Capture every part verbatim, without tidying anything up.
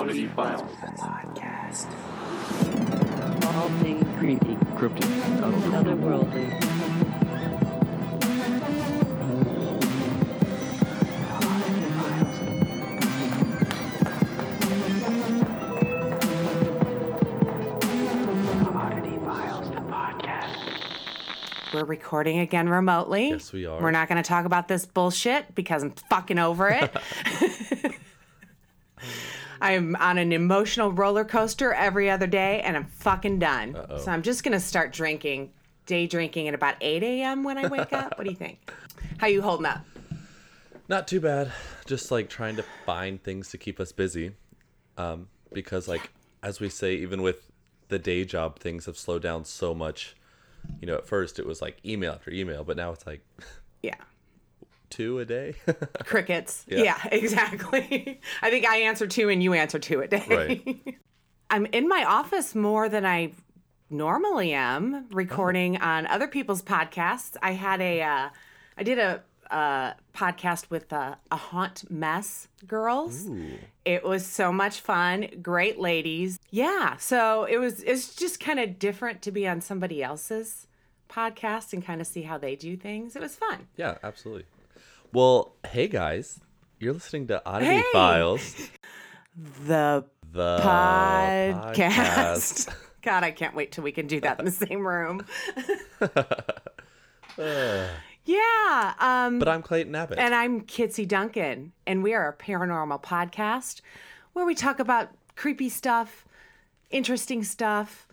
Quality Files Podcast. All things creepy, cryptic, otherworldly. Quality Files Podcast. We're recording again remotely. Yes, we are. We're not going to talk about this bullshit because I'm fucking over it. I'm on an emotional roller coaster every other day, and I'm fucking done. Uh-oh. So I'm just going to start drinking, day drinking at about eight a.m. when I wake up. What do you think? How you holding up? Not too bad. Just, like, trying to find things to keep us busy. Um, because, like, as we say, even with the day job, things have slowed down so much. You know, at first it was, like, email after email, but now it's, like... Yeah. Two a day? Crickets. Yeah, yeah, exactly. I think I answer two and you answer two a day. Right. I'm in my office more than I normally am, recording oh. on other people's podcasts. I had a, uh, I did a uh, podcast with uh, a Haunt Mess girls. Ooh. It was so much fun. Great ladies. Yeah. So it was, it's just kind of different to be on somebody else's podcast and kind of see how they do things. It was fun. Yeah, absolutely. Well, hey guys, you're listening to Oddity hey. Files, the, the podcast. podcast. God, I can't wait till we can do that in the same room. uh, yeah. Um, but I'm Clayton Abbott. And I'm Kitsy Duncan, and we are a paranormal podcast where we talk about creepy stuff, interesting stuff,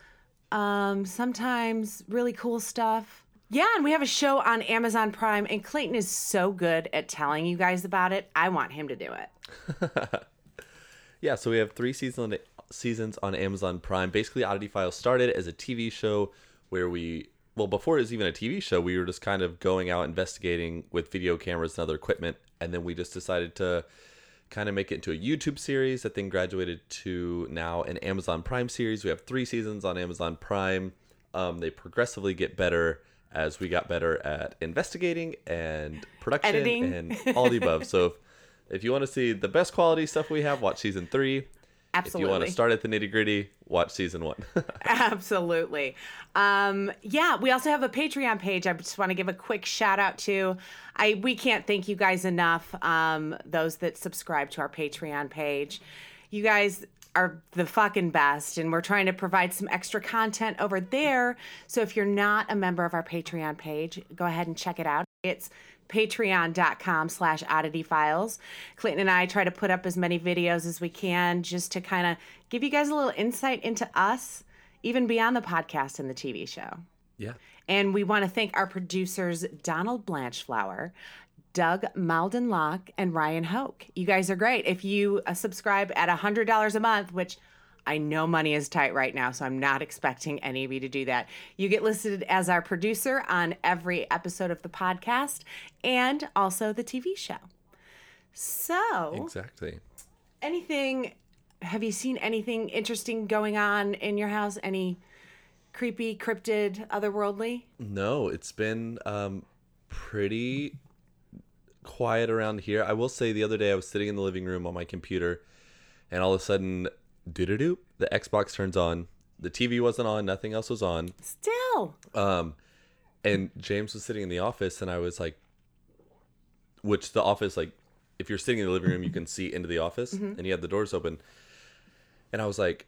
um, sometimes really cool stuff. Yeah, and we have a show on Amazon Prime, and Clayton is so good at telling you guys about it. I want him to do it. Yeah, so we have three season, seasons on Amazon Prime. Basically, Oddity Files started as a T V show where we, well, before it was even a T V show, we were just kind of going out investigating with video cameras and other equipment, and then we just decided to kind of make it into a YouTube series that then graduated to now an Amazon Prime series. We have three seasons on Amazon Prime. Um, they progressively get better as we got better at investigating and production editing and all the above. So if, if you want to see the best quality stuff we have, watch season three. Absolutely. If you want to start at the nitty gritty, watch season one. Absolutely. Um, yeah, we also have a Patreon page I just want to give a quick shout out to. I we can't thank you guys enough, um, those that subscribe to our Patreon page. You guys are the fucking best, and we're trying to provide some extra content over there. So if you're not a member of our Patreon page, go ahead and check it out. It's patreon.com slash oddity files. Clayton and I try to put up as many videos as we can just to kind of give you guys a little insight into us, even beyond the podcast and the T V show. Yeah. And we want to thank our producers, Donald Blanchflower, Doug Maldenlock, and Ryan Hoke. You guys are great. If you uh, subscribe at one hundred dollars a month, which I know money is tight right now, so I'm not expecting any of you to do that, you get listed as our producer on every episode of the podcast and also the T V show. So... Exactly. Anything... Have you seen anything interesting going on in your house? Any creepy, cryptid, otherworldly? No, it's been um, pretty... quiet around here. I will say the other day I was sitting in the living room on my computer, and all of a sudden, doo-doo-doo, the Xbox turns on. The T V wasn't on. Nothing else was on. Still. Um, and James was sitting in the office, and I was like, which the office, like, if you're sitting in the living room, you can see into the office, mm-hmm. and you have the doors open. And I was like,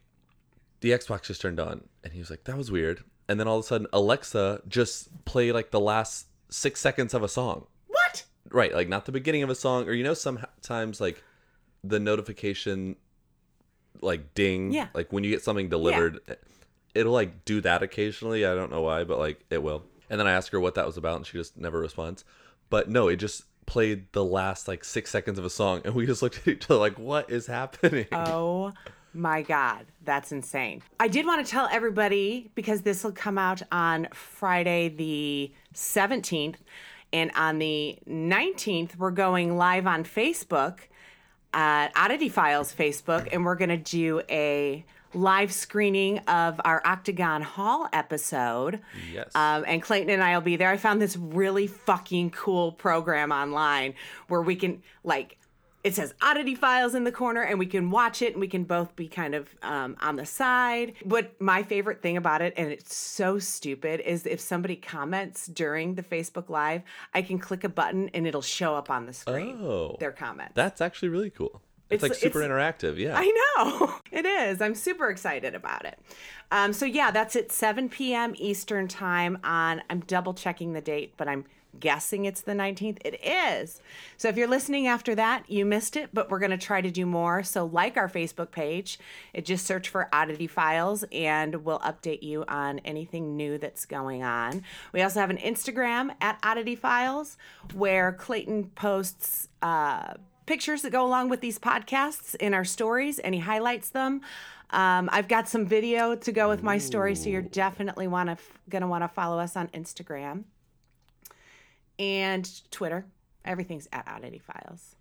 the Xbox just turned on. And he was like, that was weird. And then all of a sudden, Alexa just played, like, the last six seconds of a song. Right, like not the beginning of a song, or you know, sometimes like the notification, like ding, yeah. like when you get something delivered, yeah. it'll like do that occasionally. I don't know why, but like it will. And then I asked her what that was about, and she just never responds. But no, it just played the last like six seconds of a song, and we just looked at each other like, what is happening? Oh my God, that's insane. I did want to tell everybody, because this will come out on Friday the seventeenth. And on the nineteenth, we're going live on Facebook, uh, Oddity Files Facebook, and we're going to do a live screening of our Octagon Hall episode. Yes. Um, and Clayton and I will be there. I found this really fucking cool program online where we can, like, it says Oddity Files in the corner, and we can watch it, and we can both be kind of um, on the side. What my favorite thing about it, and it's so stupid, is if somebody comments during the Facebook Live, I can click a button, and it'll show up on the screen, oh, their comment. That's actually really cool. It's, it's like super it's, interactive, yeah. I know. It is. I'm super excited about it. Um, so, yeah, that's at seven p.m. Eastern time on, I'm double-checking the date, but I'm guessing it's the nineteenth. It is. So if you're listening after that, you missed it, but we're going to try to do more. So like our Facebook page, it just search for Oddity Files, and we'll update you on anything new that's going on. We also have an Instagram at Oddity Files where Clayton posts uh, pictures that go along with these podcasts in our stories, and he highlights them. Um, I've got some video to go with my story, so you're definitely wanna going to want to follow us on Instagram. And Twitter. Everything's at Oddity Files.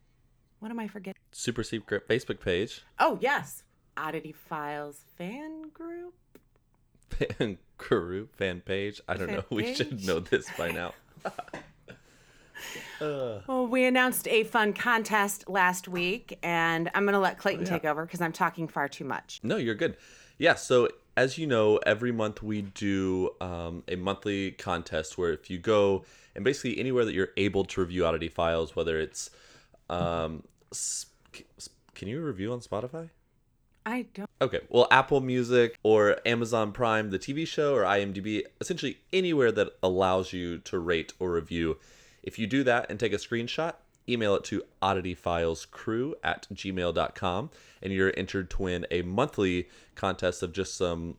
What am I forgetting? Super secret Facebook page. Oh, yes. Oddity Files fan group. Fan group, fan page. I don't fan know. Page? We should know this by now. uh. Well, we announced a fun contest last week, and I'm going to let Clayton oh, yeah. take over because I'm talking far too much. No, you're good. Yeah, so as you know, every month we do um, a monthly contest where if you go and basically anywhere that you're able to review Oddity Files, whether it's, um, sp- can you review on Spotify? I don't. Okay, well, Apple Music or Amazon Prime, the T V show, or IMDb, essentially anywhere that allows you to rate or review. If you do that and take a screenshot, email it to oddityfilescrew at gmail dot com, and you're entered to win a monthly contest of just some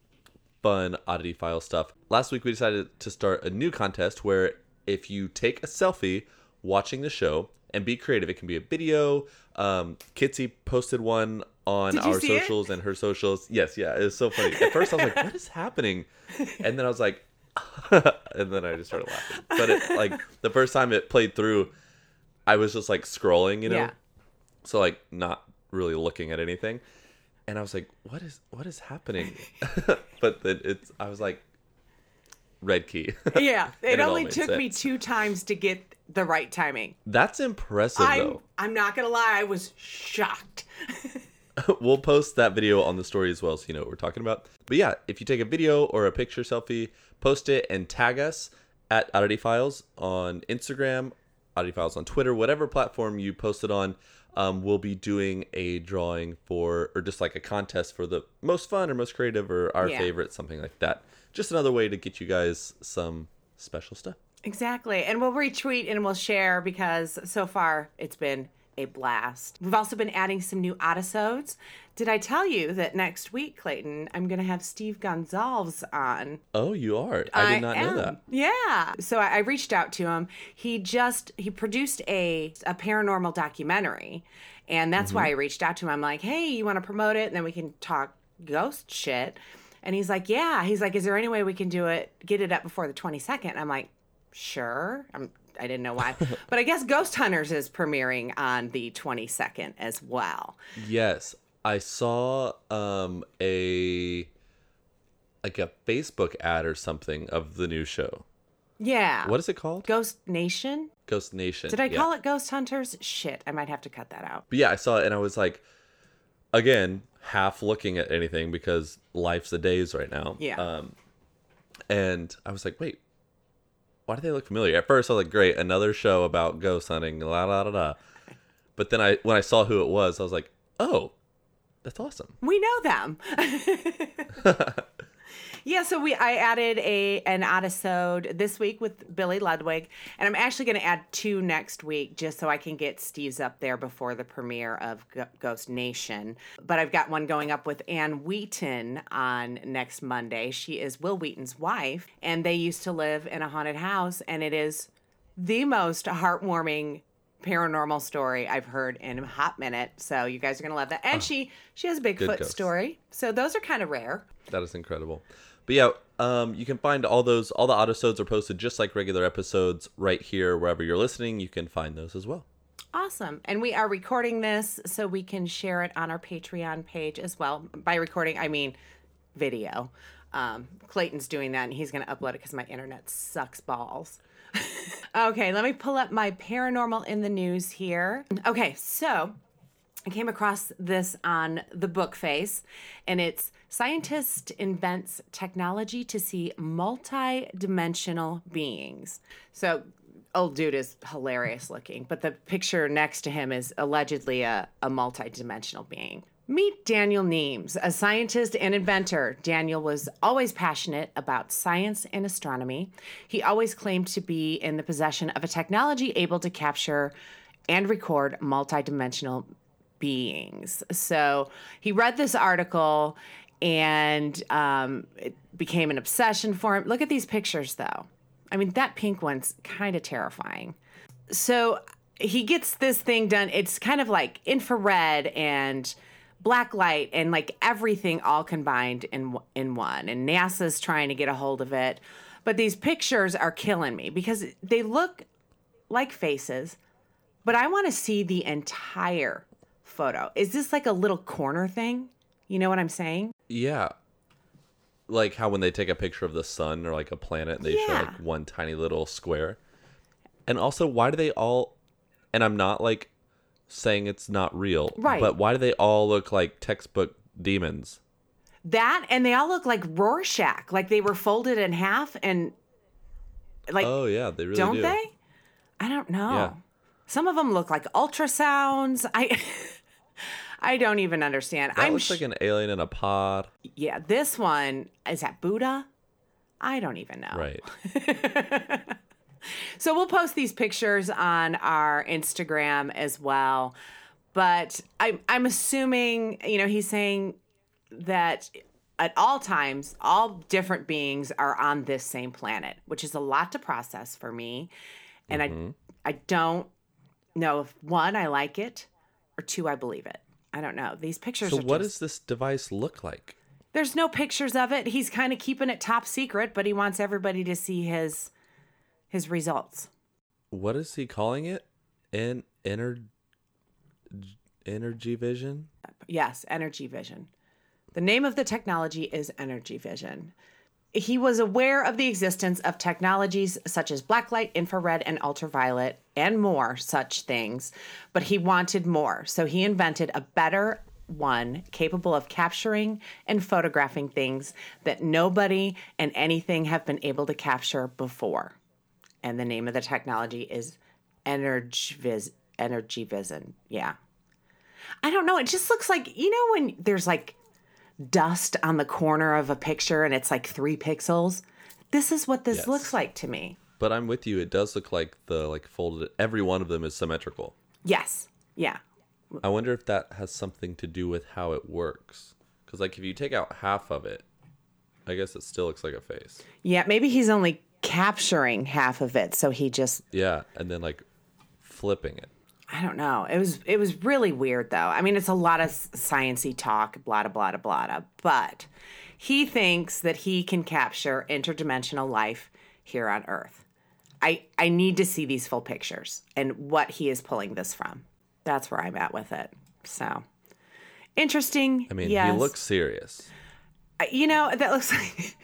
fun Oddity File stuff. Last week, we decided to start a new contest where if you take a selfie watching the show and be creative, it can be a video. Um, Kitsy posted one on our socials it? and her socials. Yes, yeah, it was so funny. At first, I was like, what is happening? And then I was like, and then I just started laughing. But it, like the first time it played through, I was just like scrolling, you know, yeah. so like not really looking at anything, and I was like, "What is what is happening?" But then it's, I was like, "Red key." Yeah, it only took sense. me two times to get the right timing. That's impressive, I'm, though. I'm not gonna lie, I was shocked. We'll post that video on the story as well, so you know what we're talking about. But yeah, if you take a video or a picture selfie, post it and tag us at Oddity Files on Instagram. Oddity Files on Twitter, whatever platform you post it on, um, we'll be doing a drawing for, or just like a contest for the most fun or most creative or our yeah. favorite, something like that. Just another way to get you guys some special stuff. Exactly. And we'll retweet and we'll share because so far it's been a blast. We've also been adding some new oddisodes. Did I tell you that next week, Clayton, I'm going to have Steve Gonsalves on? Oh, you are. I, I did not am. know that. Yeah. So I, I reached out to him. He just, he produced a, a paranormal documentary. And that's mm-hmm. why I reached out to him. I'm like, hey, you want to promote it? And then we can talk ghost shit. And he's like, yeah. He's like, is there any way we can do it, get it up before the twenty-second? And I'm like, sure. I'm I didn't know why. But I guess Ghost Hunters is premiering on the twenty-second as well. Yes. I saw um, a like a Facebook ad or something of the new show. Yeah. What is it called? Ghost Nation? Ghost Nation. Did I yeah. call it Ghost Hunters? Shit. I might have to cut that out. But yeah, I saw it and I was like, again, half looking at anything because life's a daze right now. Yeah. Um, and I was like, wait. Why do they look familiar? At first, I was like, great, another show about ghost hunting, la la la la. But then I, when I saw who it was, I was like, oh, that's awesome. We know them. Yeah, so we I added a an episode this week with Billy Ludwig, and I'm actually going to add two next week just so I can get Steve's up there before the premiere of G- Ghost Nation. But I've got one going up with Ann Wheaton on next Monday. She is Will Wheaton's wife, and they used to live in a haunted house, and it is the most heartwarming paranormal story I've heard in a hot minute. So you guys are going to love that. And oh, she she has a Bigfoot story. So those are kind of rare. That is incredible. But yeah, um, you can find all those, all the autosodes are posted just like regular episodes right here, wherever you're listening, you can find those as well. Awesome. And we are recording this so we can share it on our Patreon page as well. By recording, I mean video. Um, Clayton's doing that and he's going to upload it because my internet sucks balls. Okay, let me pull up my paranormal in the news here. Okay, so I came across this on the Book Face, and it's Scientist Invents Technology to See Multi-Dimensional Beings. So old dude is hilarious looking, but the picture next to him is allegedly a, a multi-dimensional being. Meet Daniel Neems, a scientist and inventor. Daniel was always passionate about science and astronomy. He always claimed to be in the possession of a technology able to capture and record multidimensional beings. So he read this article and um, it became an obsession for him. Look at these pictures, though. I mean, that pink one's kind of terrifying. So he gets this thing done. It's kind of like infrared and black light and like everything all combined in in one. And NASA's trying to get a hold of it. But these pictures are killing me because they look like faces, but I want to see the entire photo. Is this like a little corner thing? You know what I'm saying? Yeah. Like how when they take a picture of the sun or like a planet, they yeah. show like one tiny little square. And also, why do they all, and I'm not like saying it's not real, right, but why do they all look like textbook demons? That, and they all look like Rorschach, like they were folded in half and like, oh yeah, they really don't do. They? I don't know. Yeah. Some of them look like ultrasounds. I I don't even understand. That I'm looks sh- like an alien in a pod. Yeah, this one, is that Buddha? I don't even know. Right. So we'll post these pictures on our Instagram as well. But I, I'm assuming, you know, he's saying that at all times, all different beings are on this same planet, which is a lot to process for me. And mm-hmm. I, I don't know if, one, I like it, or two, I believe it. I don't know. These pictures. So are what just... does this device look like? There's no pictures of it. He's kind of keeping it top secret, but he wants everybody to see his his results. What is he calling it? An ener... energy vision? Yes, energy vision. The name of the technology is energy vision. He was aware of the existence of technologies such as blacklight, infrared, and ultraviolet, and more such things, but he wanted more. So he invented a better one capable of capturing and photographing things that nobody and anything have been able to capture before. And the name of the technology is EnergyViz- EnergyVision. Yeah. I don't know. It just looks like, you know, when there's like dust on the corner of a picture and it's like three pixels. This is what this yes. looks like to me. But I'm with you. It does look like the like folded. Every one of them is symmetrical. Yes. Yeah. I wonder if that has something to do with how it works. Because like if you take out half of it, I guess it still looks like a face. Yeah. Maybe he's only capturing half of it, so he just yeah, and then like flipping it. I don't know. It was it was really weird, though. I mean, it's a lot of science-y talk, blah, blah, blah, blah, but he thinks that he can capture interdimensional life here on Earth. I, I need to see these full pictures and what he is pulling this from. That's where I'm at with it. So, interesting. I mean, yes. He looks serious. You know, that looks like...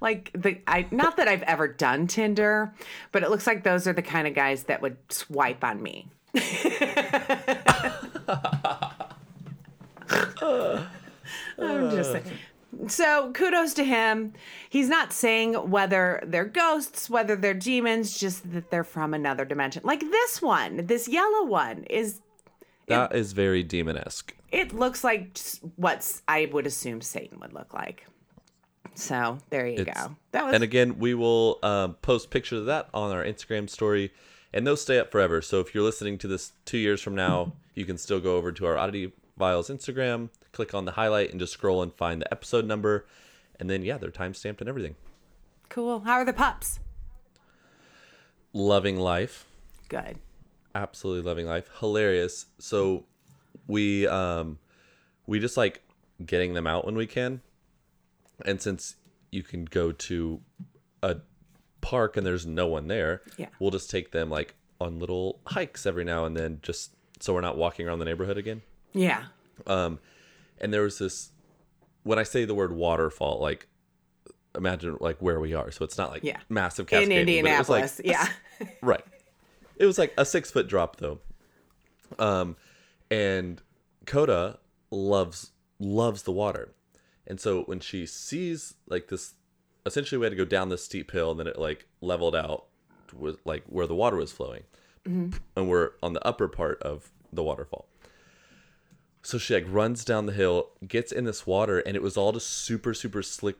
Like the I not that I've ever done Tinder, but it looks like those are the kind of guys that would swipe on me. I'm just saying. So kudos to him. He's not saying whether they're ghosts, whether they're demons, just that they're from another dimension. Like this one, this yellow one is That it, is very demon-esque. It looks like what I would assume Satan would look like. So there you it's, go. That was, and again, we will uh, post pictures of that on our Instagram story, and those stay up forever. So if you're listening to this two years from now, you can still go over to our Oddity Files Instagram, click on the highlight, and just scroll and find the episode number, and then yeah, they're time stamped and everything. Cool. How are the pups? Loving life. Good. Absolutely loving life. Hilarious. So we um we just like getting them out when we can. And since you can go to a park and there's no one there, yeah. we'll just take them like on little hikes every now and then, just so we're not walking around the neighborhood again. Yeah. Um, and there was this, when I say the word waterfall, like imagine like where we are. So it's not like yeah. massive cascading. In Indianapolis. But it was, like, yeah. A, right. It was like a six foot drop though. Um, and Coda loves loves the water. And so when she sees like this, essentially we had to go down this steep hill and then it like leveled out with like where the water was flowing. Mm-hmm. And we're on the upper part of the waterfall. So she like runs down the hill, gets in this water, and it was all just super, super slick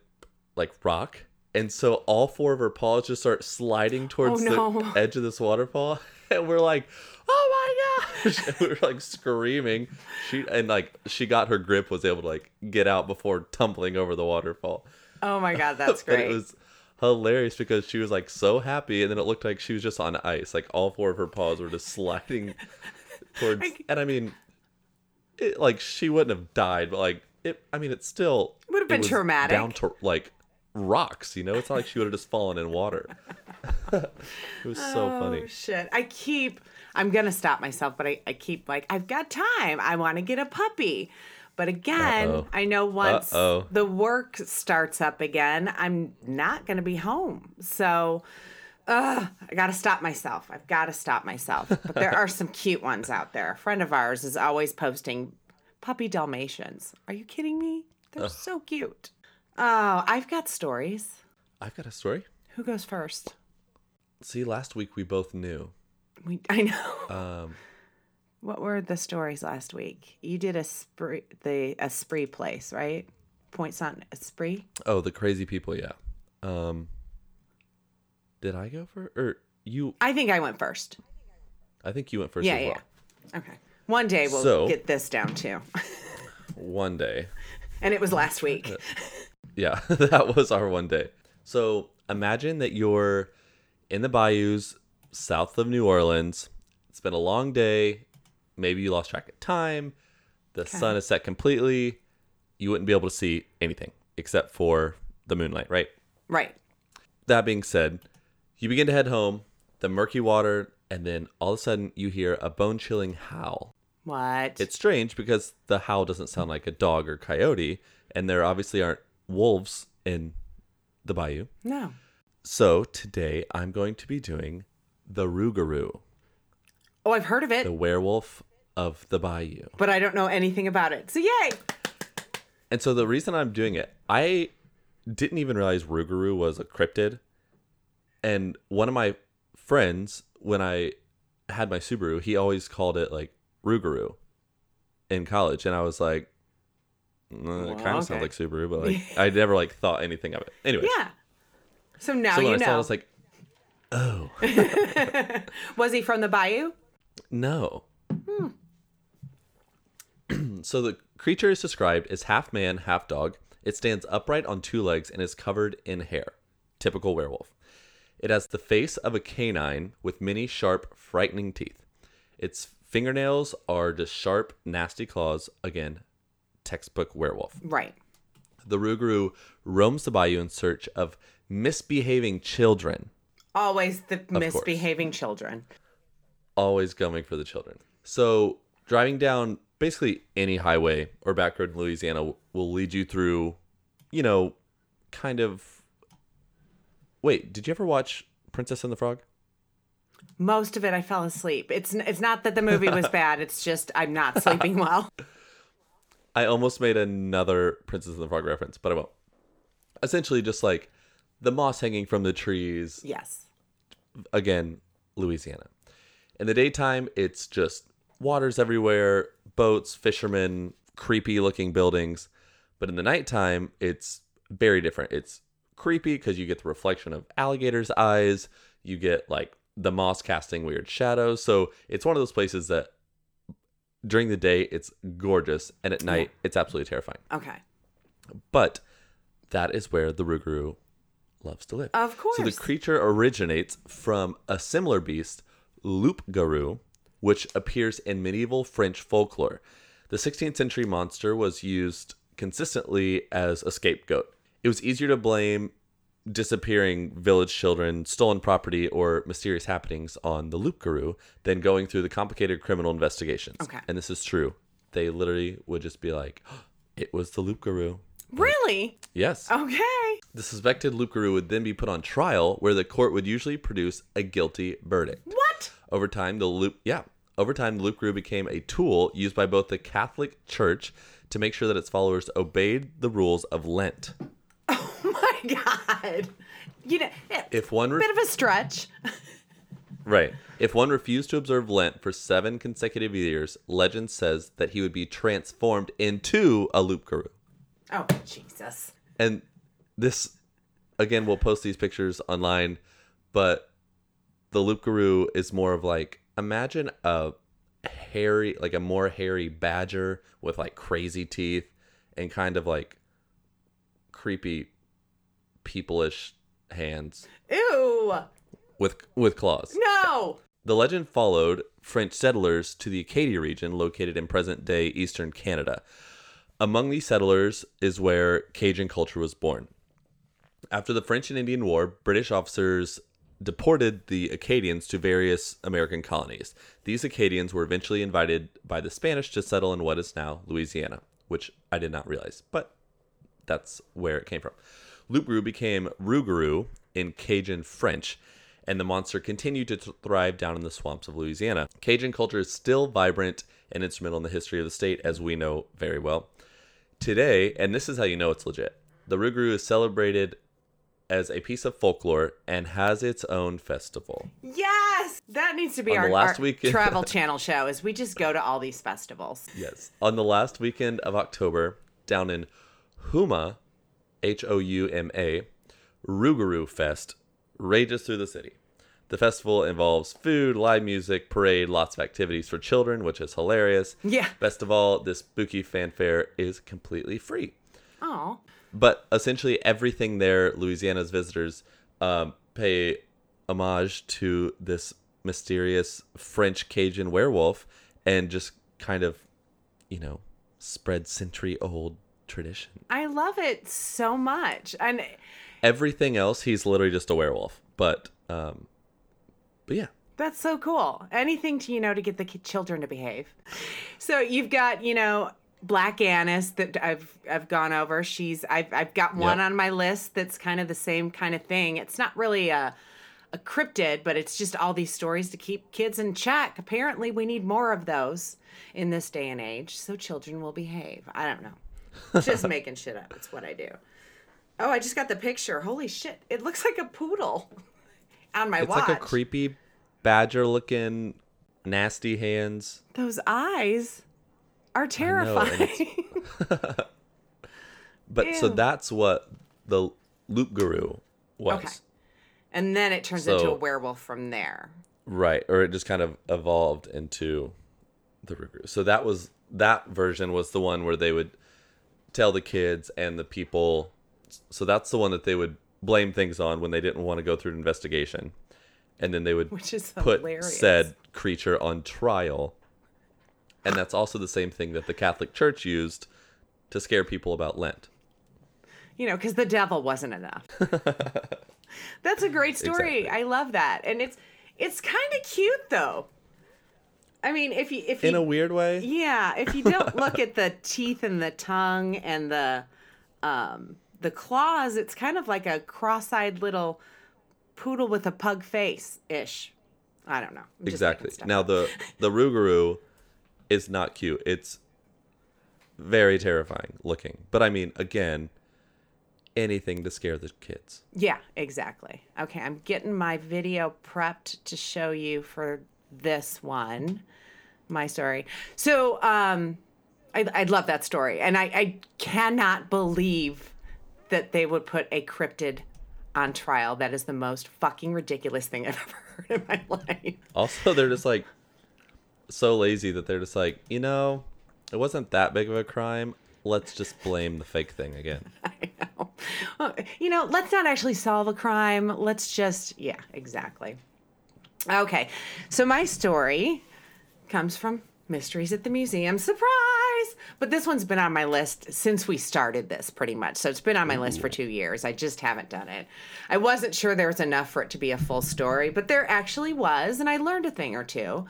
like rock. And so all four of her paws just start sliding towards oh, no. the edge of this waterfall. And we're like, oh my gosh. And we were like screaming. She and like she got her grip, was able to like get out before tumbling over the waterfall. Oh my God, that's great. It was hilarious because she was like so happy. And then it looked like she was just on ice. Like all four of her paws were just sliding towards. I... And I mean, it, like she wouldn't have died, but like, it. I mean, it still would have been traumatic. Down to like. Rocks, you know, it's not like she would have just fallen in water. It was so oh, funny. Shit. I keep, I'm gonna stop myself, but I, I keep like, I've got time. I want to get a puppy, but again, Uh-oh. I know once Uh-oh. the work starts up again, I'm not gonna be home. So, uh, I gotta stop myself. I've got to stop myself. But there are some cute ones out there. A friend of ours is always posting puppy Dalmatians. Are you kidding me? They're Ugh. so cute. Oh, I've got stories. I've got a story. Who goes first? See, last week we both knew. We, I know. Um, what were the stories last week? You did a spree, the a spree place, right? Point Saint Esprit. Oh, the crazy people, yeah. Um, did I go first, or you? I think I went first. I think you went first. Yeah, as yeah. Well. Okay. One day we'll so, get this down too. One day. And it was last week. Yeah, that was our one day. So imagine that you're in the bayous south of New Orleans. It's been a long day. Maybe you lost track of time. The okay. sun is set completely. You wouldn't be able to see anything except for the moonlight, right? Right. That being said, you begin to head home, the murky water, and then all of a sudden you hear a bone-chilling howl. What? It's strange because the howl doesn't sound like a dog or coyote, and there obviously aren't wolves in the bayou. No. So today I'm going to be doing the Rougarou. Oh, I've heard of it. The werewolf of the bayou. But I don't know anything about it. So yay! And so the reason I'm doing it, I didn't even realize Rougarou was a cryptid. And one of my friends, when I had my Subaru, he always called it like Rougarou in college. And I was like, Well, it kind of okay. sounds like Subaru, but like I never like thought anything of it. Anyway, yeah. So now so you I know. Saw, I was like, oh. Was he from the bayou? No. Hmm. So the creature is described as half man, half dog. It stands upright on two legs and is covered in hair. Typical werewolf. It has the face of a canine with many sharp, frightening teeth. Its fingernails are just sharp, nasty claws. Again, textbook werewolf. Right. The Rougarou roams the bayou in search of misbehaving children. Always the of misbehaving course. children. Always going for the children. So driving down basically any highway or back road in Louisiana will lead you through, you know, kind of... Wait, did you ever watch Princess and the Frog? Most of it, I fell asleep. It's it's not that the movie was bad. It's just I'm not sleeping well. I almost made another Princess and the Frog reference, but I won't. Essentially, just like the moss hanging from the trees. Yes. Again, Louisiana. In the daytime, it's just waters everywhere, boats, fishermen, creepy-looking buildings. But in the nighttime, it's very different. It's creepy because you get the reflection of alligators' eyes. You get like the moss casting weird shadows. So it's one of those places that during the day, it's gorgeous, and at night, yeah. it's absolutely terrifying. Okay. But that is where the Rougarou loves to live. Of course. So the creature originates from a similar beast, Loup-Garou, which appears in medieval French folklore. The sixteenth century monster was used consistently as a scapegoat. It was easier to blame disappearing village children, stolen property, or mysterious happenings on the Loup-Garou than going through the complicated criminal investigations. Okay. And this is true. They literally would just be like, oh, it was the Loup-Garou. Really? Yes. Okay. The suspected Loup-Garou would then be put on trial where the court would usually produce a guilty verdict. What? Over time, the Loup... Yeah. Over time, the Loop Guru became a tool used by both the Catholic Church to make sure that its followers obeyed the rules of Lent. Oh my God! You know, if one re- bit of a stretch. Right. If one refused to observe Lent for seven consecutive years, legend says that he would be transformed into a Loop Guru. Oh, Jesus. And this, again, we'll post these pictures online, but the Loop Guru is more of like, imagine a hairy, like a more hairy badger with like crazy teeth and kind of like creepy, people-ish hands. Ew! With with claws. No! The legend followed French settlers to the Acadia region located in present-day eastern Canada. Among these settlers is where Cajun culture was born. After the French and Indian War, British officers deported the Acadians to various American colonies. These Acadians were eventually invited by the Spanish to settle in what is now Louisiana, which I did not realize, but that's where it came from. Loop Guru became Rougarou in Cajun French, and the monster continued to thrive down in the swamps of Louisiana. Cajun culture is still vibrant and instrumental in the history of the state, as we know very well. Today, and this is how you know it's legit, the Rougarou is celebrated as a piece of folklore and has its own festival. Yes! That needs to be our, last our weekend... Travel Channel show, as we just go to all these festivals. Yes. On the last weekend of October, down in Houma, H O U M A, Rougarou Fest rages through the city. The festival involves food, live music, parade, lots of activities for children, which is hilarious. Yeah. Best of all, this spooky fanfare is completely free. Aw. But essentially everything there, Louisiana's visitors um, pay homage to this mysterious French Cajun werewolf and just kind of, you know, spread century-old tradition. I love it so much. And everything else, he's literally just a werewolf. But, um, but yeah. That's so cool. Anything to, you know, to get the children to behave. So you've got, you know... Black Annis that I've I've gone over. She's I've I've got one yep. on my list that's kind of the same kind of thing. It's not really a a cryptid, but it's just all these stories to keep kids in check. Apparently, we need more of those in this day and age, so children will behave. I don't know. Just making shit up. It's what I do. Oh, I just got the picture. Holy shit! It looks like a poodle on my it's watch. It's like a creepy badger-looking, nasty hands. Those eyes. Are terrifying. Know, but Ew. So that's what the Loop Guru was. Okay. And then it turns so, into a werewolf from there. Right. Or it just kind of evolved into the Rougarou. So that was that version was the one where they would tell the kids and the people. So that's the one that they would blame things on when they didn't want to go through an investigation. And then they would Which is put hilarious. said creature on trial. And that's also the same thing that the Catholic Church used to scare people about Lent. You know, because the devil wasn't enough. That's a great story. Exactly. I love that. And it's it's kind of cute, though. I mean, if you... if you, in a weird way? Yeah. If you don't look at the teeth and the tongue and the um, the claws, it's kind of like a cross-eyed little poodle with a pug face-ish. I don't know. I'm exactly. Now, the, the Rougarou... It's not cute. It's very terrifying looking. But I mean, again, anything to scare the kids. Yeah, exactly. Okay, I'm getting my video prepped to show you for this one. My story. So um, I, I love that story. And I, I cannot believe that they would put a cryptid on trial. That is the most fucking ridiculous thing I've ever heard in my life. Also, they're just like... so lazy that they're just like, you know, it wasn't that big of a crime. Let's just blame the fake thing again. I know. Well, you know, let's not actually solve a crime. Let's just, yeah, exactly. Okay. So my story comes from Mysteries at the Museum. Surprise! But this one's been on my list since we started this, pretty much. So it's been on my Ooh. list for two years. I just haven't done it. I wasn't sure there was enough for it to be a full story, but there actually was, and I learned a thing or two.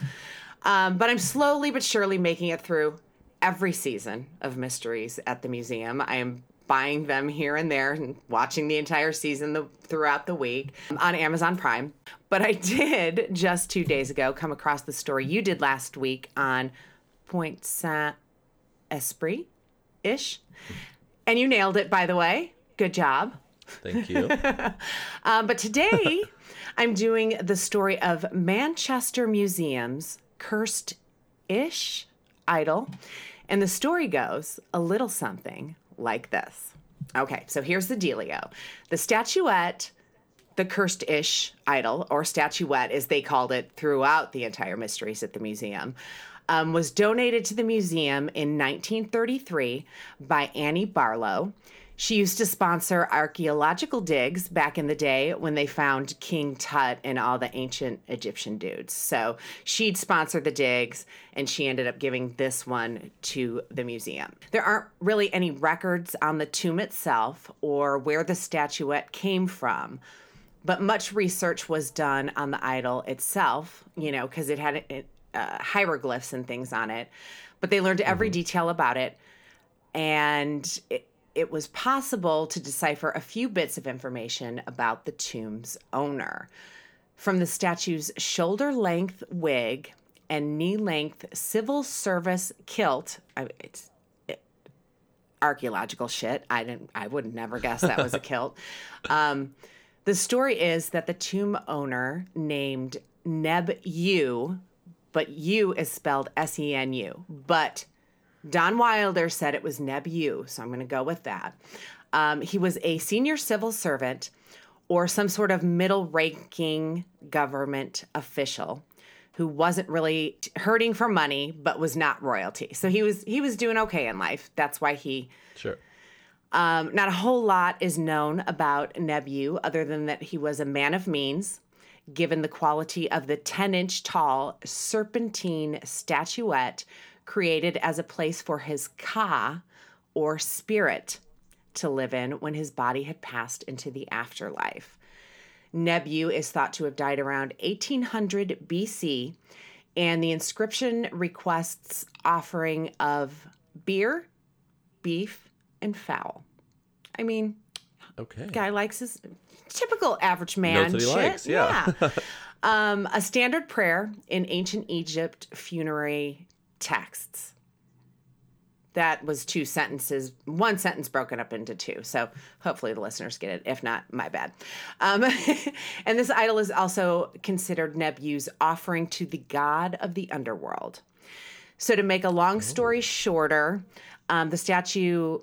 Um, but I'm slowly but surely making it through every season of Mysteries at the Museum. I am buying them here and there and watching the entire season the, throughout the week on Amazon Prime. But I did just two days ago come across the story you did last week on Point Saint-Esprit-ish. And you nailed it, by the way. Good job. Thank you. um, but today I'm doing the story of Manchester Museum's cursed-ish idol. And the story goes a little something like this. Okay, so here's the dealio. The statuette, the cursed-ish idol, or statuette as they called it throughout the entire mysteries at the museum, um, was donated to the museum in nineteen thirty-three by Annie Barlow. She used to sponsor archaeological digs back in the day when they found King Tut and all the ancient Egyptian dudes. So she'd sponsor the digs, and she ended up giving this one to the museum. There aren't really any records on the tomb itself or where the statuette came from, but much research was done on the idol itself, you know, because it had uh, hieroglyphs and things on it. But they learned every mm-hmm. detail about it, and it, It was possible to decipher a few bits of information about the tomb's owner. From the statue's shoulder-length wig and knee-length civil service kilt, I, it's it, archaeological shit. I didn't. I would never guess that was a kilt. Um, the story is that the tomb owner named Neb-U, but U is spelled S E N U, but Don Wilder said it was Neb-U, so I'm going to go with that. Um, he was a senior civil servant or some sort of middle-ranking government official who wasn't really hurting for money but was not royalty. So he was he was doing okay in life. That's why he... Sure. Um, not a whole lot is known about Neb-U other than that he was a man of means, given the quality of the ten-inch-tall serpentine statuette created as a place for his ka, or spirit, to live in when his body had passed into the afterlife. Neb-U is thought to have died around eighteen hundred B C, and the inscription requests offering of beer, beef, and fowl. I mean, okay, guy likes his typical average man shit. Likes, yeah. yeah. um, a standard prayer in ancient Egypt funerary texts. That was two sentences, one sentence broken up into two. So hopefully the listeners get it. If not, my bad. Um, and this idol is also considered Neb-U's offering to the god of the underworld. So to make a long story shorter, um, the statue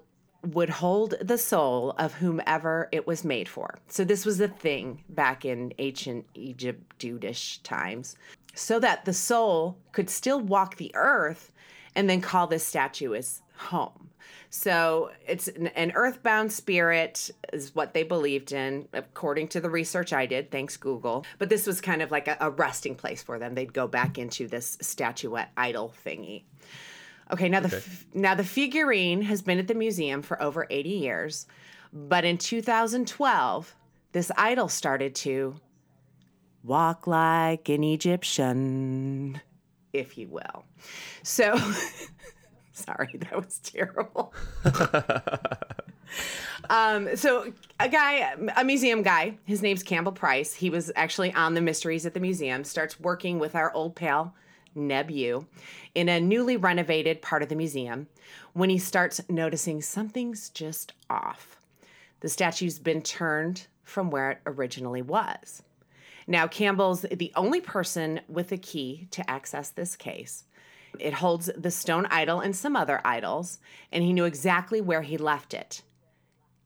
would hold the soul of whomever it was made for. So this was the thing back in ancient Egyptish times, so that the soul could still walk the earth and then call this statue his home. So it's an, an earthbound spirit is what they believed in, according to the research I did, thanks Google. But this was kind of like a, a resting place for them. They'd go back into this statuette idol thingy. Okay, now, okay. The, now the figurine has been at the museum for over eighty years, but in two thousand twelve, this idol started to walk like an Egyptian, if you will. So, sorry, that was terrible. um, so a guy, a museum guy, his name's Campbell Price. He was actually on the Mysteries at the Museum, starts working with our old pal, Neb-U, in a newly renovated part of the museum when he starts noticing something's just off. The statue's been turned from where it originally was. Now, Campbell's the only person with a key to access this case. It holds the stone idol and some other idols, and he knew exactly where he left it.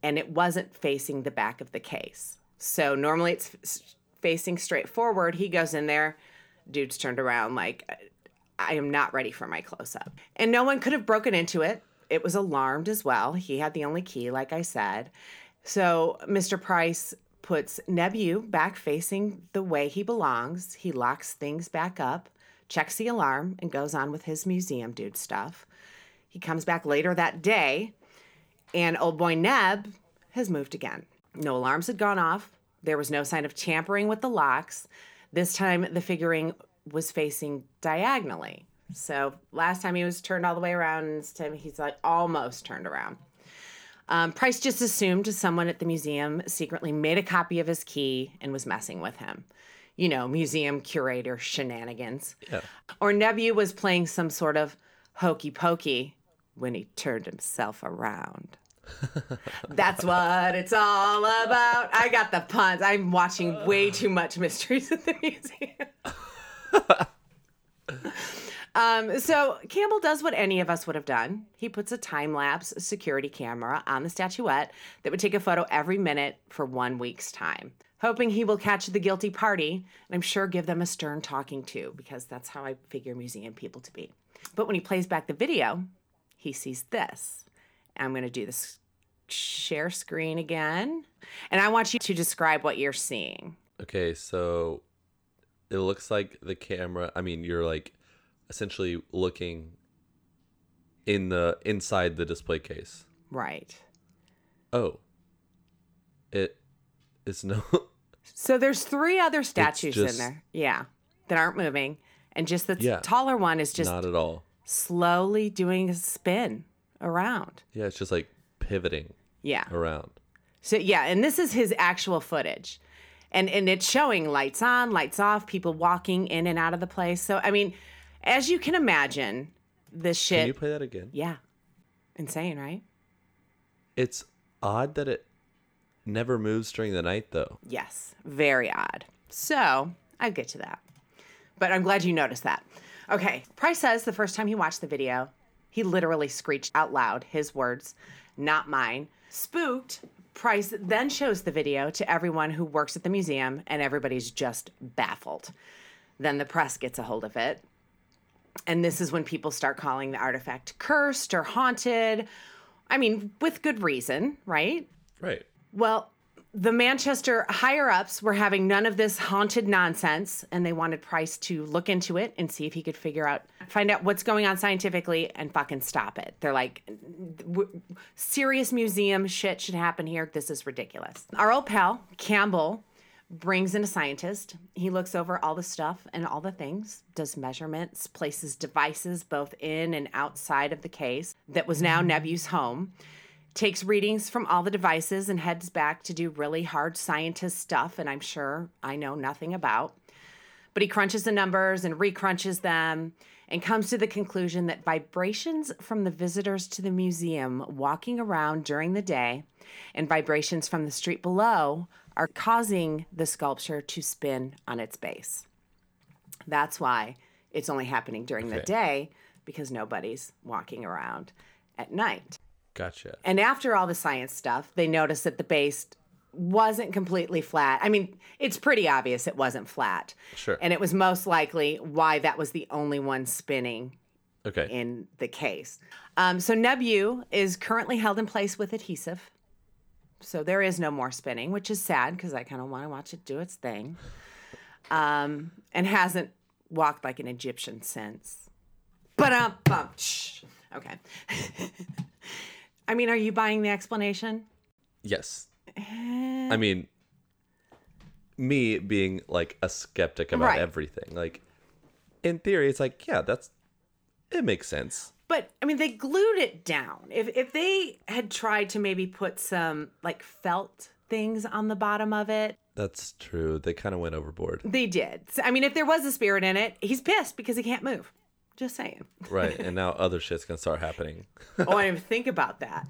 And it wasn't facing the back of the case. So normally it's facing straight forward. He goes in there, dude's turned around like, I am not ready for my close-up. And no one could have broken into it. It was alarmed as well. He had the only key, like I said. So Mister Price puts Neb-U back facing the way he belongs. He locks things back up, checks the alarm, and goes on with his museum dude stuff. He comes back later that day, and old boy Neb has moved again. No alarms had gone off. There was no sign of tampering with the locks. This time, the figurine was facing diagonally. So last time he was turned all the way around, and this time he's like almost turned around. Um, Price just assumed someone at the museum secretly made a copy of his key and was messing with him. You know, museum curator shenanigans. Yeah. Or Nebu was playing some sort of hokey pokey when he turned himself around. That's what it's all about. I got the puns. I'm watching way too much Mysteries at the Museum. Um, so Campbell does what any of us would have done. He puts a time-lapse security camera on the statuette that would take a photo every minute for one week's time, hoping he will catch the guilty party, and I'm sure give them a stern talking to, because that's how I figure museum people to be. But when he plays back the video, he sees this. I'm going to do this share screen again, and I want you to describe what you're seeing. Okay, so it looks like the camera, I mean, you're like, essentially looking in the inside the display case. Right. Oh. It is no. So there's three other statues just... in there. Yeah. That aren't moving. And just the yeah, taller one is just not at all. Slowly doing a spin around. Yeah, it's just like pivoting. Yeah. Around. So yeah, and this is his actual footage. And and it's showing lights on, lights off, people walking in and out of the place. So I mean, as you can imagine, this shit... Can you play that again? Yeah. Insane, right? It's odd that it never moves during the night, though. Yes. Very odd. So, I'll get to that. But I'm glad you noticed that. Okay. Price says the first time he watched the video, he literally screeched out loud, his words, not mine. Spooked, Price then shows the video to everyone who works at the museum, and everybody's just baffled. Then the press gets a hold of it. And this is when people start calling the artifact cursed or haunted. I mean, with good reason, right? Right. Well, the Manchester higher-ups were having none of this haunted nonsense, and they wanted Price to look into it and see if he could figure out, find out what's going on scientifically and fucking stop it. They're like, serious museum shit should happen here. This is ridiculous. Our old pal, Campbell, brings in a scientist. He looks over all the stuff and all the things, does measurements, places devices both in and outside of the case that was now Nebu's home, takes readings from all the devices and heads back to do really hard scientist stuff, and I'm sure I know nothing about. But he crunches the numbers and recrunches them and comes to the conclusion that vibrations from the visitors to the museum walking around during the day and vibrations from the street below are causing the sculpture to spin on its base. That's why it's only happening during okay. the day, because nobody's walking around at night. Gotcha. And after all the science stuff, they noticed that the base wasn't completely flat. I mean, it's pretty obvious it wasn't flat. Sure. And it was most likely why that was the only one spinning okay. in the case. Um, so Nebu is currently held in place with adhesive. So there is no more spinning, which is sad because I kind of want to watch it do its thing. Um, and hasn't walked like an Egyptian since. Ba-dum-bum. Shh. Okay. I mean, are you buying the explanation? Yes. I mean, me being like a skeptic about right. everything. Like, in theory, it's like, yeah, that's, it makes sense. But, I mean, they glued it down. If if they had tried to maybe put some, like, felt things on the bottom of it. That's true. They kind of went overboard. They did. So, I mean, if there was a spirit in it, he's pissed because he can't move. Just saying. Right. And now other shit's going to start happening. Oh, I didn't think about that.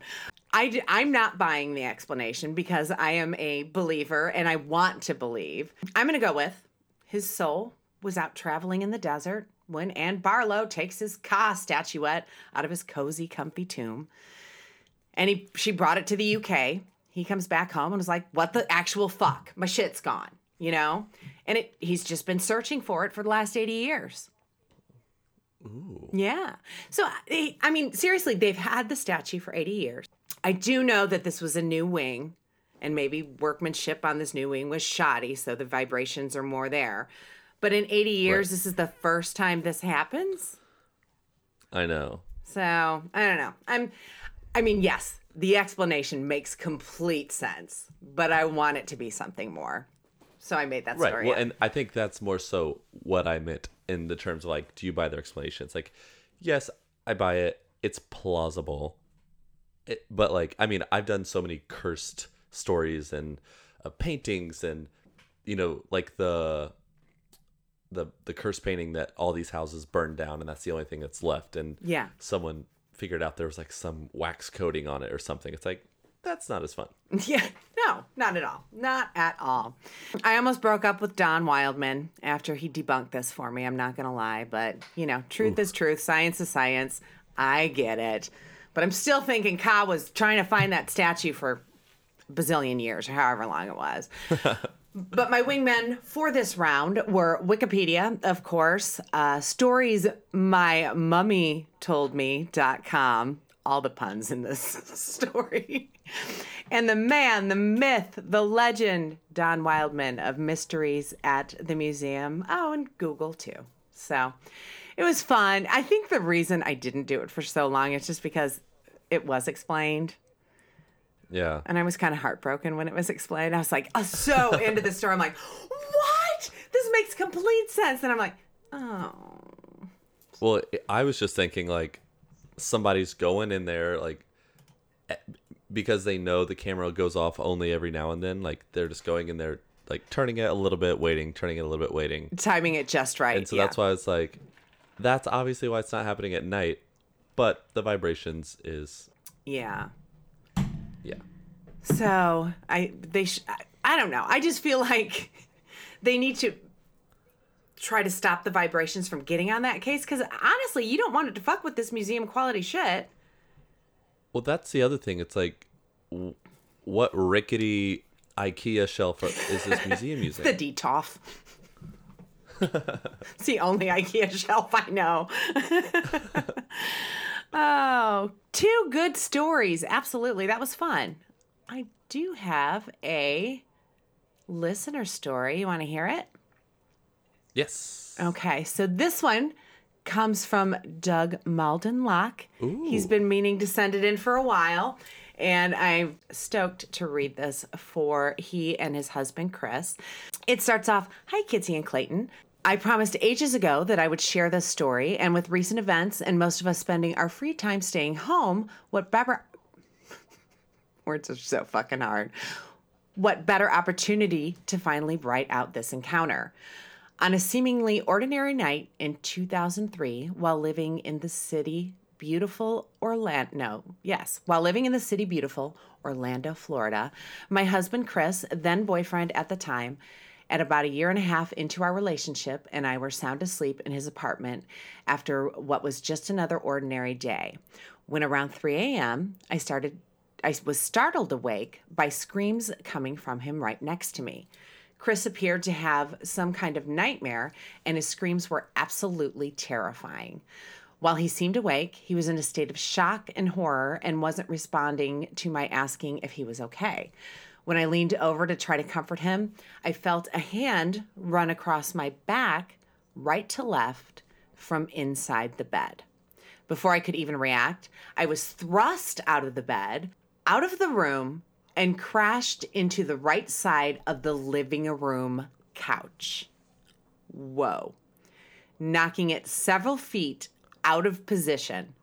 I, I'm not buying the explanation because I am a believer and I want to believe. I'm going to go with his soul was out traveling in the desert when Anne Barlow takes his Ka statuette out of his cozy, comfy tomb. And he, she brought it to the U K. He comes back home and was like, what the actual fuck? My shit's gone, you know? And it, he's just been searching for it for the last eighty years. Ooh. Yeah. So, I mean, seriously, they've had the statue for eighty years. I do know that this was a new wing, and maybe workmanship on this new wing was shoddy, so the vibrations are more there. But in eighty years, right. This is the first time this happens. I know. So, I don't know. I'm, I mean, yes, the explanation makes complete sense, but I want it to be something more. So I made that right. story Well, up. And I think that's more so what I meant in the terms of like, do you buy their explanation? It's like, yes, I buy it. It's plausible. it, but like, I mean, I've done so many cursed stories and uh, paintings, and you know, like the the the curse painting that all these houses burned down and that's the only thing that's left, and yeah, someone figured out there was like some wax coating on it or something. It's like, that's not as fun. Yeah, no, not at all. Not at all. I almost broke up with Don Wildman after he debunked this for me. I'm not going to lie, but, you know, truth Oof. is truth. Science is science. I get it. But I'm still thinking Ka was trying to find that statue for a bazillion years or however long it was. But my wingmen for this round were Wikipedia, of course, uh, stories my mummy told me dot com. All the puns in this story. And the man, the myth, the legend, Don Wildman of Mysteries at the Museum. Oh, and Google too. So it was fun. I think the reason I didn't do it for so long is just because it was explained. Yeah. And I was kind of heartbroken when it was explained. I was like, oh, so into the story. I'm like, what? This makes complete sense. And I'm like, oh. Well, I was just thinking like, somebody's going in there like because they know the camera goes off only every now and then, like they're just going in there like turning it a little bit, waiting, turning it a little bit, waiting, timing it just right. And so yeah. That's why it's like, that's obviously why it's not happening at night, but the vibrations is yeah yeah so I they sh- I, I don't know, I just feel like they need to try to stop the vibrations from getting on that case, because honestly, you don't want it to fuck with this museum quality shit. Well, that's the other thing. It's like, w- what rickety IKEA shelf is this museum using? The D T O F. It's the only IKEA shelf I know. Oh, two good stories. Absolutely. That was fun. I do have a listener story. You want to hear it? Yes. Okay, so this one comes from Doug Malden Locke. Ooh. He's been meaning to send it in for a while, and I'm stoked to read this for he and his husband, Chris. It starts off, hi, Kitsy and Clayton. I promised ages ago that I would share this story, and with recent events and most of us spending our free time staying home, what better... Words are so fucking hard. What better opportunity to finally write out this encounter. On a seemingly ordinary night in two thousand three, while living in the city beautiful Orlando, no, yes, while living in the city beautiful Orlando, Florida, my husband Chris, then boyfriend at the time, at about a year and a half into our relationship, and I were sound asleep in his apartment after what was just another ordinary day. When around three a.m., I started, I was startled awake by screams coming from him right next to me. Chris appeared to have some kind of nightmare, and his screams were absolutely terrifying. While he seemed awake, he was in a state of shock and horror and wasn't responding to my asking if he was okay. When I leaned over to try to comfort him, I felt a hand run across my back, right to left, from inside the bed. Before I could even react, I was thrust out of the bed, out of the room, and crashed into the right side of the living room couch. Whoa. Knocking it several feet out of position.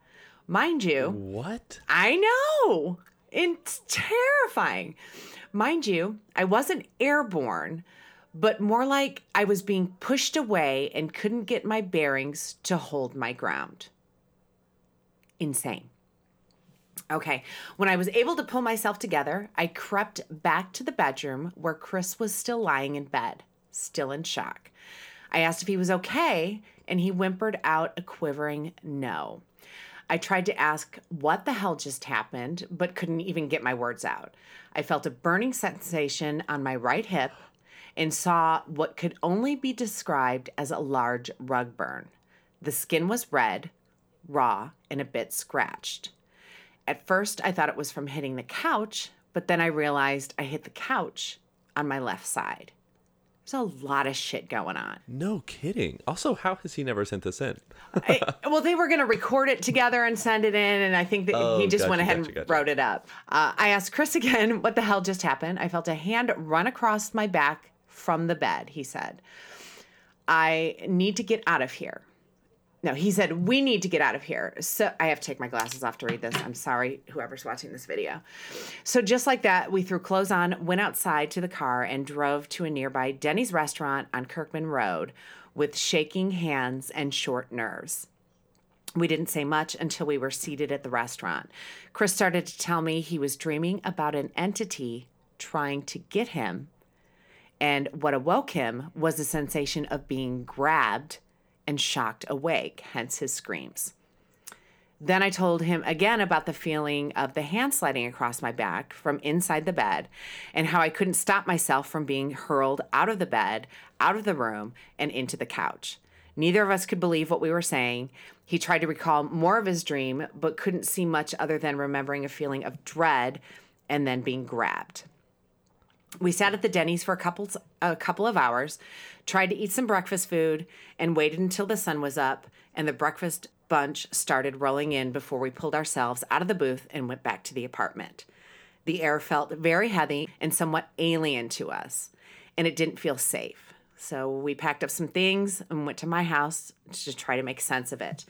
Mind you... What? I know! It's terrifying. Mind you, I wasn't airborne, but more like I was being pushed away and couldn't get my bearings to hold my ground. Insane. Okay, when I was able to pull myself together, I crept back to the bedroom where Chris was still lying in bed, still in shock. I asked if he was okay, and he whimpered out a quivering no. I tried to ask what the hell just happened, but couldn't even get my words out. I felt a burning sensation on my right hip and saw what could only be described as a large rug burn. The skin was red, raw, and a bit scratched. At first, I thought it was from hitting the couch, but then I realized I hit the couch on my left side. There's a lot of shit going on. No kidding. Also, how has he never sent this in? I, well, they were going to record it together and send it in, and I think that oh, he just gotcha, went ahead gotcha, and gotcha. wrote it up. Uh, I asked Chris again, what the hell just happened? I felt a hand run across my back from the bed, he said. I need to get out of here. No, he said, we need to get out of here. So I have to take my glasses off to read this. I'm sorry, whoever's watching this video. So just like that, we threw clothes on, went outside to the car, and drove to a nearby Denny's restaurant on Kirkman Road with shaking hands and short nerves. We didn't say much until we were seated at the restaurant. Chris started to tell me he was dreaming about an entity trying to get him. And what awoke him was the sensation of being grabbed and shocked awake, hence his screams. Then I told him again about the feeling of the hand sliding across my back from inside the bed and how I couldn't stop myself from being hurled out of the bed, out of the room, and into the couch. Neither of us could believe what we were saying. He tried to recall more of his dream, but couldn't see much other than remembering a feeling of dread and then being grabbed. We sat at the Denny's for a couple, a couple of hours, tried to eat some breakfast food, and waited until the sun was up and the breakfast bunch started rolling in before we pulled ourselves out of the booth and went back to the apartment. The air felt very heavy and somewhat alien to us, and it didn't feel safe. So we packed up some things and went to my house to try to make sense of it.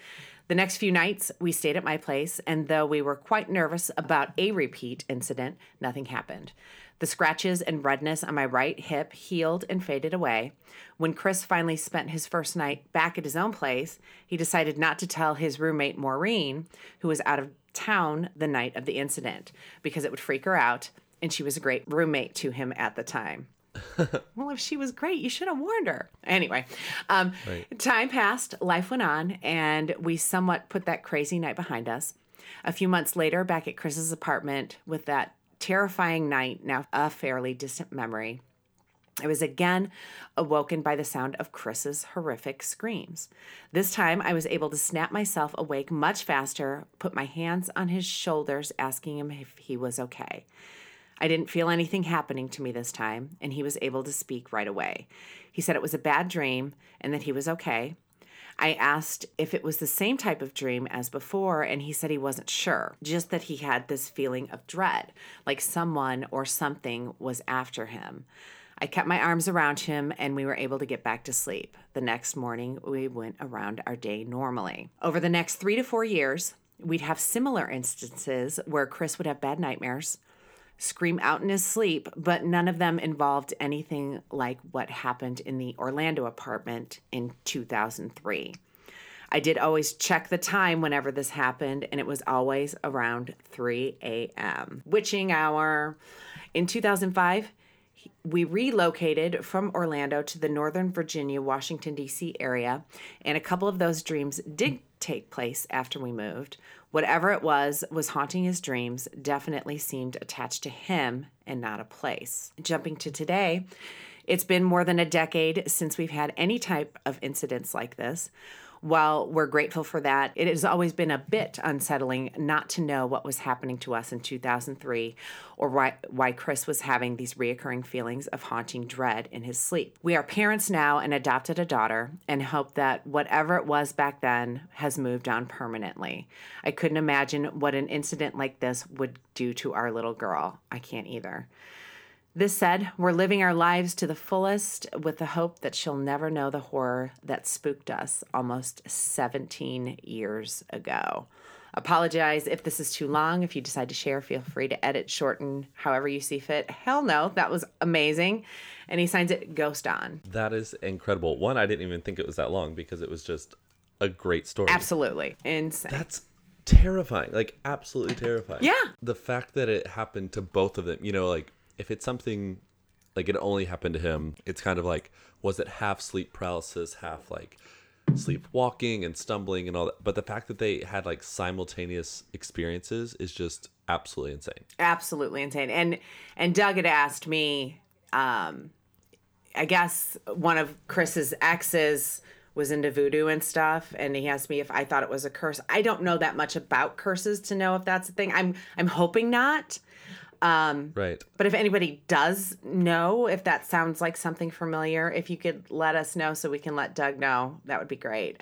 The next few nights, we stayed at my place, and though we were quite nervous about a repeat incident, nothing happened. The scratches and redness on my right hip healed and faded away. When Chris finally spent his first night back at his own place, he decided not to tell his roommate Maureen, who was out of town the night of the incident, because it would freak her out, and she was a great roommate to him at the time. Well, if she was great, you should have warned her. Anyway, um, right. Time passed, life went on, and we somewhat put that crazy night behind us. A few months later, back at Chris's apartment with that terrifying night, now a fairly distant memory, I was again awoken by the sound of Chris's horrific screams. This time, I was able to snap myself awake much faster, put my hands on his shoulders, asking him if he was okay. I didn't feel anything happening to me this time, and he was able to speak right away. He said it was a bad dream and that he was okay. I asked if it was the same type of dream as before, and he said he wasn't sure, just that he had this feeling of dread, like someone or something was after him. I kept my arms around him, and we were able to get back to sleep. The next morning, we went around our day normally. Over the next three to four years, we'd have similar instances where Chris would have bad nightmares, scream out in his sleep, but none of them involved anything like what happened in the Orlando apartment in two thousand three. I did always check the time whenever this happened, and it was always around three a.m. witching hour. In two thousand five, we relocated from Orlando to the Northern Virginia, Washington, D C area, and a couple of those dreams did take place after we moved. Whatever it was, was haunting his dreams, definitely seemed attached to him and not a place. Jumping to today, it's been more than a decade since we've had any type of incidents like this. While we're grateful for that, it has always been a bit unsettling not to know what was happening to us in two thousand three or why, why Chris was having these reoccurring feelings of haunting dread in his sleep. We are parents now and adopted a daughter and hope that whatever it was back then has moved on permanently. I couldn't imagine what an incident like this would do to our little girl. I can't either. This said, we're living our lives to the fullest with the hope that she'll never know the horror that spooked us almost seventeen years ago. Apologize if this is too long. If you decide to share, feel free to edit, shorten, however you see fit. Hell no, that was amazing. And he signs it Ghost On. That is incredible. One, I didn't even think it was that long because it was just a great story. Absolutely. Insane. That's terrifying. Like, absolutely terrifying. Yeah. The fact that it happened to both of them, you know, like, if it's something like it only happened to him, it's kind of like, was it half sleep paralysis, half like sleepwalking and stumbling and all that? But the fact that they had like simultaneous experiences is just absolutely insane. Absolutely insane. And and Doug had asked me, um, I guess one of Chris's exes was into voodoo and stuff, and he asked me if I thought it was a curse. I don't know that much about curses to know if that's a thing. I'm I'm hoping not. Um, right. But if anybody does know, if that sounds like something familiar, if you could let us know so we can let Doug know, that would be great.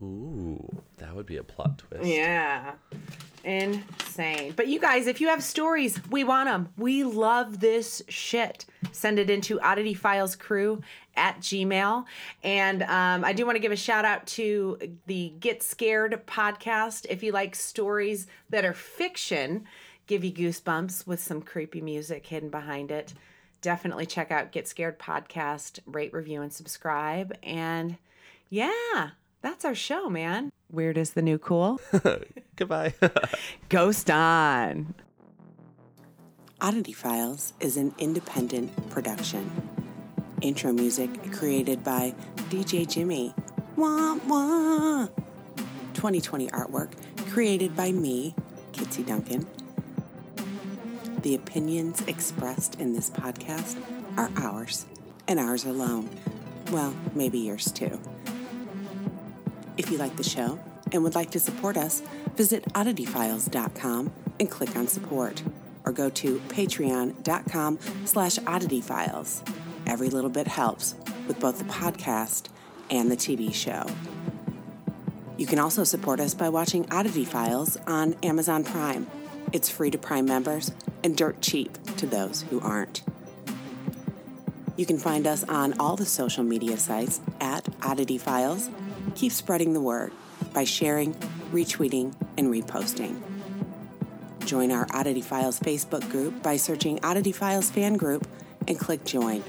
Ooh, that would be a plot twist. Yeah. Insane. But you guys, if you have stories, we want them. We love this shit. send it into oddity files crew at gmail. And um, I do want to give a shout out to the Get Scared podcast. If you like stories that are fiction, give you goosebumps with some creepy music hidden behind it, definitely check out Get Scared podcast, rate, review, and subscribe. And yeah, that's our show, man. Weird is the new cool. Goodbye. Ghost on. Oddity Files is an independent production. Intro music created by D J Jimmy. Wah, wah. twenty twenty artwork created by me, Kitsy Duncan. The opinions expressed in this podcast are ours, and ours alone. Well, maybe yours too. If you like the show and would like to support us, visit oddity files dot com and click on support, or go to patreon dot com slash oddityfiles. Every little bit helps with both the podcast and the T V show. You can also support us by watching Oddity Files on Amazon Prime. It's free to Prime members and dirt cheap to those who aren't. You can find us on all the social media sites at Oddity Files. Keep spreading the word by sharing, retweeting, and reposting. Join our Oddity Files Facebook group by searching Oddity Files Fan Group and click join.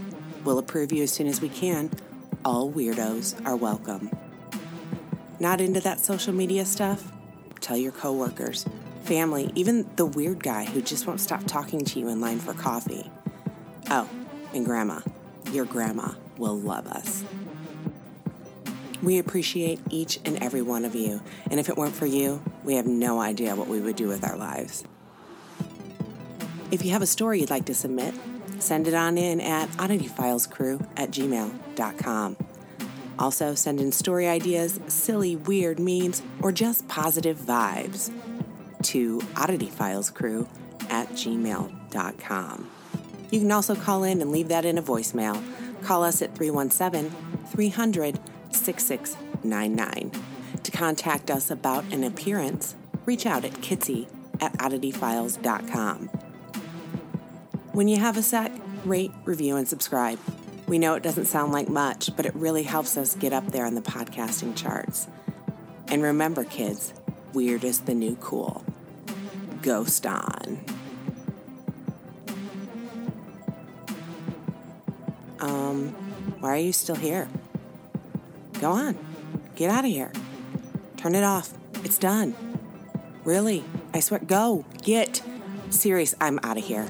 We'll approve you as soon as we can. All weirdos are welcome. Not into that social media stuff? Tell your coworkers, family, even the weird guy who just won't stop talking to you in line for coffee. Oh, and grandma. Your grandma will love us. We appreciate each and every one of you, and if it weren't for you, we have no idea what we would do with our lives. If you have a story you'd like to submit, send it on in at oddity files crew at gmail dot com. Also, send in story ideas, silly, weird memes, or just positive vibes to oddityfilescrew at gmail dot com. You can also call in and leave that in a voicemail. Call us at three one seven, three hundred, six six nine nine. To contact us about an appearance, reach out at kitsy at oddityfiles dot com. When you have a sec, rate, review, and subscribe. We know it doesn't sound like much, but it really helps us get up there on the podcasting charts. And remember, kids, weird is the new cool. Ghost on. Um, why are you still here? Go on. Get out of here. Turn it off. It's done. Really. I swear. Go. Get. Serious. I'm out of here.